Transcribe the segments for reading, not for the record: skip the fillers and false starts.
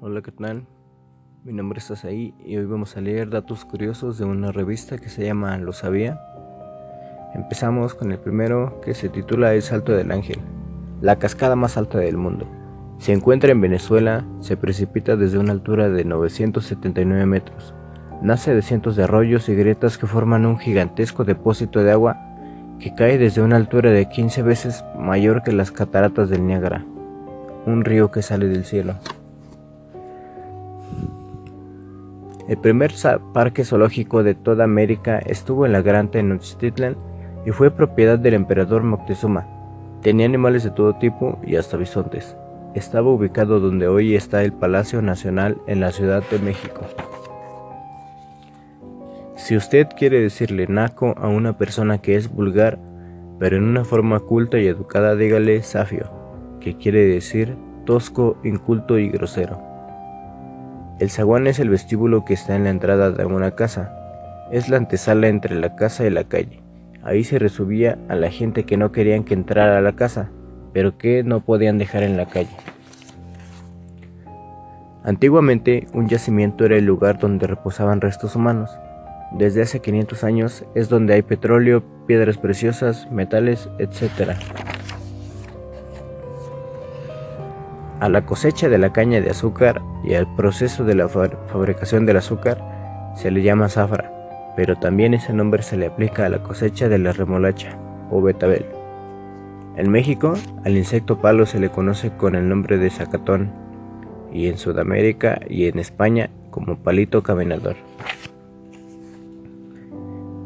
Hola, ¿qué tal? Mi nombre es Zahí y hoy vamos a leer datos curiosos de una revista que se llama Lo Sabía. Empezamos con el primero, que se titula El Salto del Ángel, la cascada más alta del mundo. Se encuentra en Venezuela, se precipita desde una altura de 979 metros. Nace de cientos de arroyos y grietas que forman un gigantesco depósito de agua que cae desde una altura de 15 veces mayor que las cataratas del Niágara, un río que sale del cielo. El primer parque zoológico de toda América estuvo en la gran Tenochtitlán y fue propiedad del emperador Moctezuma. Tenía animales de todo tipo y hasta bisontes. Estaba ubicado donde hoy está el Palacio Nacional en la Ciudad de México. Si usted quiere decirle naco a una persona que es vulgar, pero en una forma culta y educada, dígale zafio, que quiere decir tosco, inculto y grosero. El zaguán es el vestíbulo que está en la entrada de una casa. Es la antesala entre la casa y la calle. Ahí se recibía a la gente que no querían que entrara a la casa, pero que no podían dejar en la calle. Antiguamente, un yacimiento era el lugar donde reposaban restos humanos. Desde hace 500 años es donde hay petróleo, piedras preciosas, metales, etc. A la cosecha de la caña de azúcar y al proceso de la fabricación del azúcar se le llama zafra, pero también ese nombre se le aplica a la cosecha de la remolacha o betabel. En México, al insecto palo se le conoce con el nombre de zacatón, y en Sudamérica y en España como palito caminador.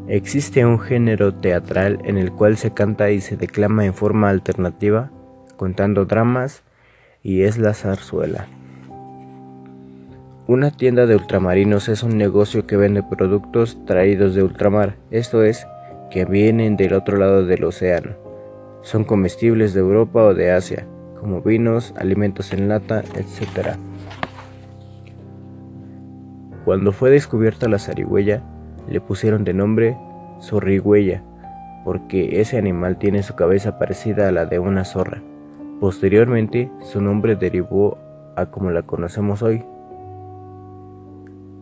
Existe un género teatral en el cual se canta y se declama en forma alternativa, contando dramas, y es la zarzuela. Una tienda de ultramarinos es un negocio que vende productos traídos de ultramar, esto es, que vienen del otro lado del océano. Son comestibles de Europa o de Asia, como vinos, alimentos en lata, etc. Cuando fue descubierta la zarigüeya, le pusieron de nombre zorrigüeya, porque ese animal tiene su cabeza parecida a la de una zorra. Posteriormente, su nombre derivó a como la conocemos hoy.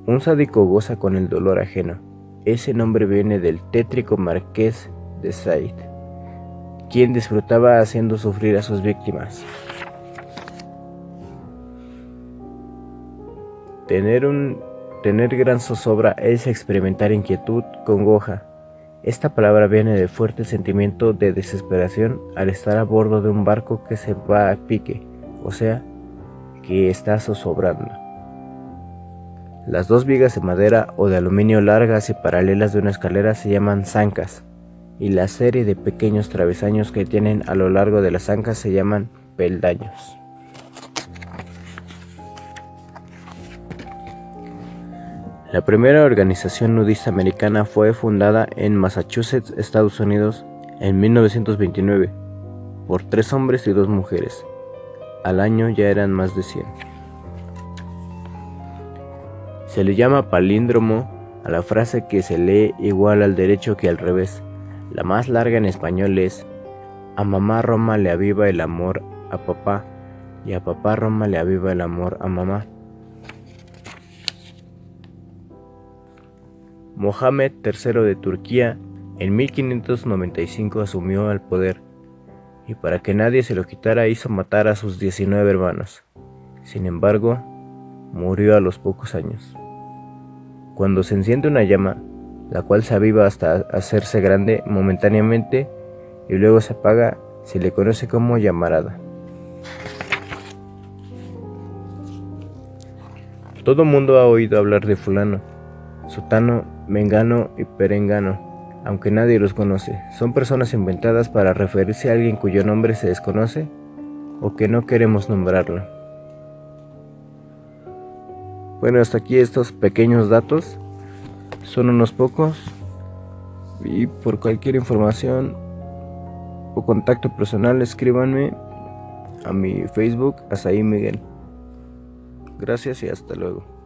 Un sádico goza con el dolor ajeno. Ese nombre viene del tétrico marqués de Sade, quien disfrutaba haciendo sufrir a sus víctimas. Tener gran zozobra es experimentar inquietud, congoja. Esta palabra viene del fuerte sentimiento de desesperación al estar a bordo de un barco que se va a pique, o sea, que está zozobrando. Las dos vigas de madera o de aluminio largas y paralelas de una escalera se llaman zancas, y la serie de pequeños travesaños que tienen a lo largo de las zancas se llaman peldaños. La primera organización nudista americana fue fundada en Massachusetts, Estados Unidos, en 1929, por 3 hombres y 2 mujeres. Al año ya eran más de 100. Se le llama palíndromo a la frase que se lee igual al derecho que al revés. La más larga en español es: a mamá Roma le aviva el amor a papá, y a papá Roma le aviva el amor a mamá. Mohamed III de Turquía en 1595 asumió el poder, y para que nadie se lo quitara hizo matar a sus 19 hermanos. Sin embargo, murió a los pocos años. Cuando se enciende una llama, la cual se aviva hasta hacerse grande momentáneamente y luego se apaga, se le conoce como llamarada. Todo mundo ha oído hablar de fulano, sutano, mengano y perengano, aunque nadie los conoce. Son personas inventadas para referirse a alguien cuyo nombre se desconoce o que no queremos nombrarlo. Bueno, hasta aquí estos pequeños datos. Son unos pocos. Y por cualquier información o contacto personal, escríbanme a mi Facebook, a Saí Miguel. Gracias y hasta luego.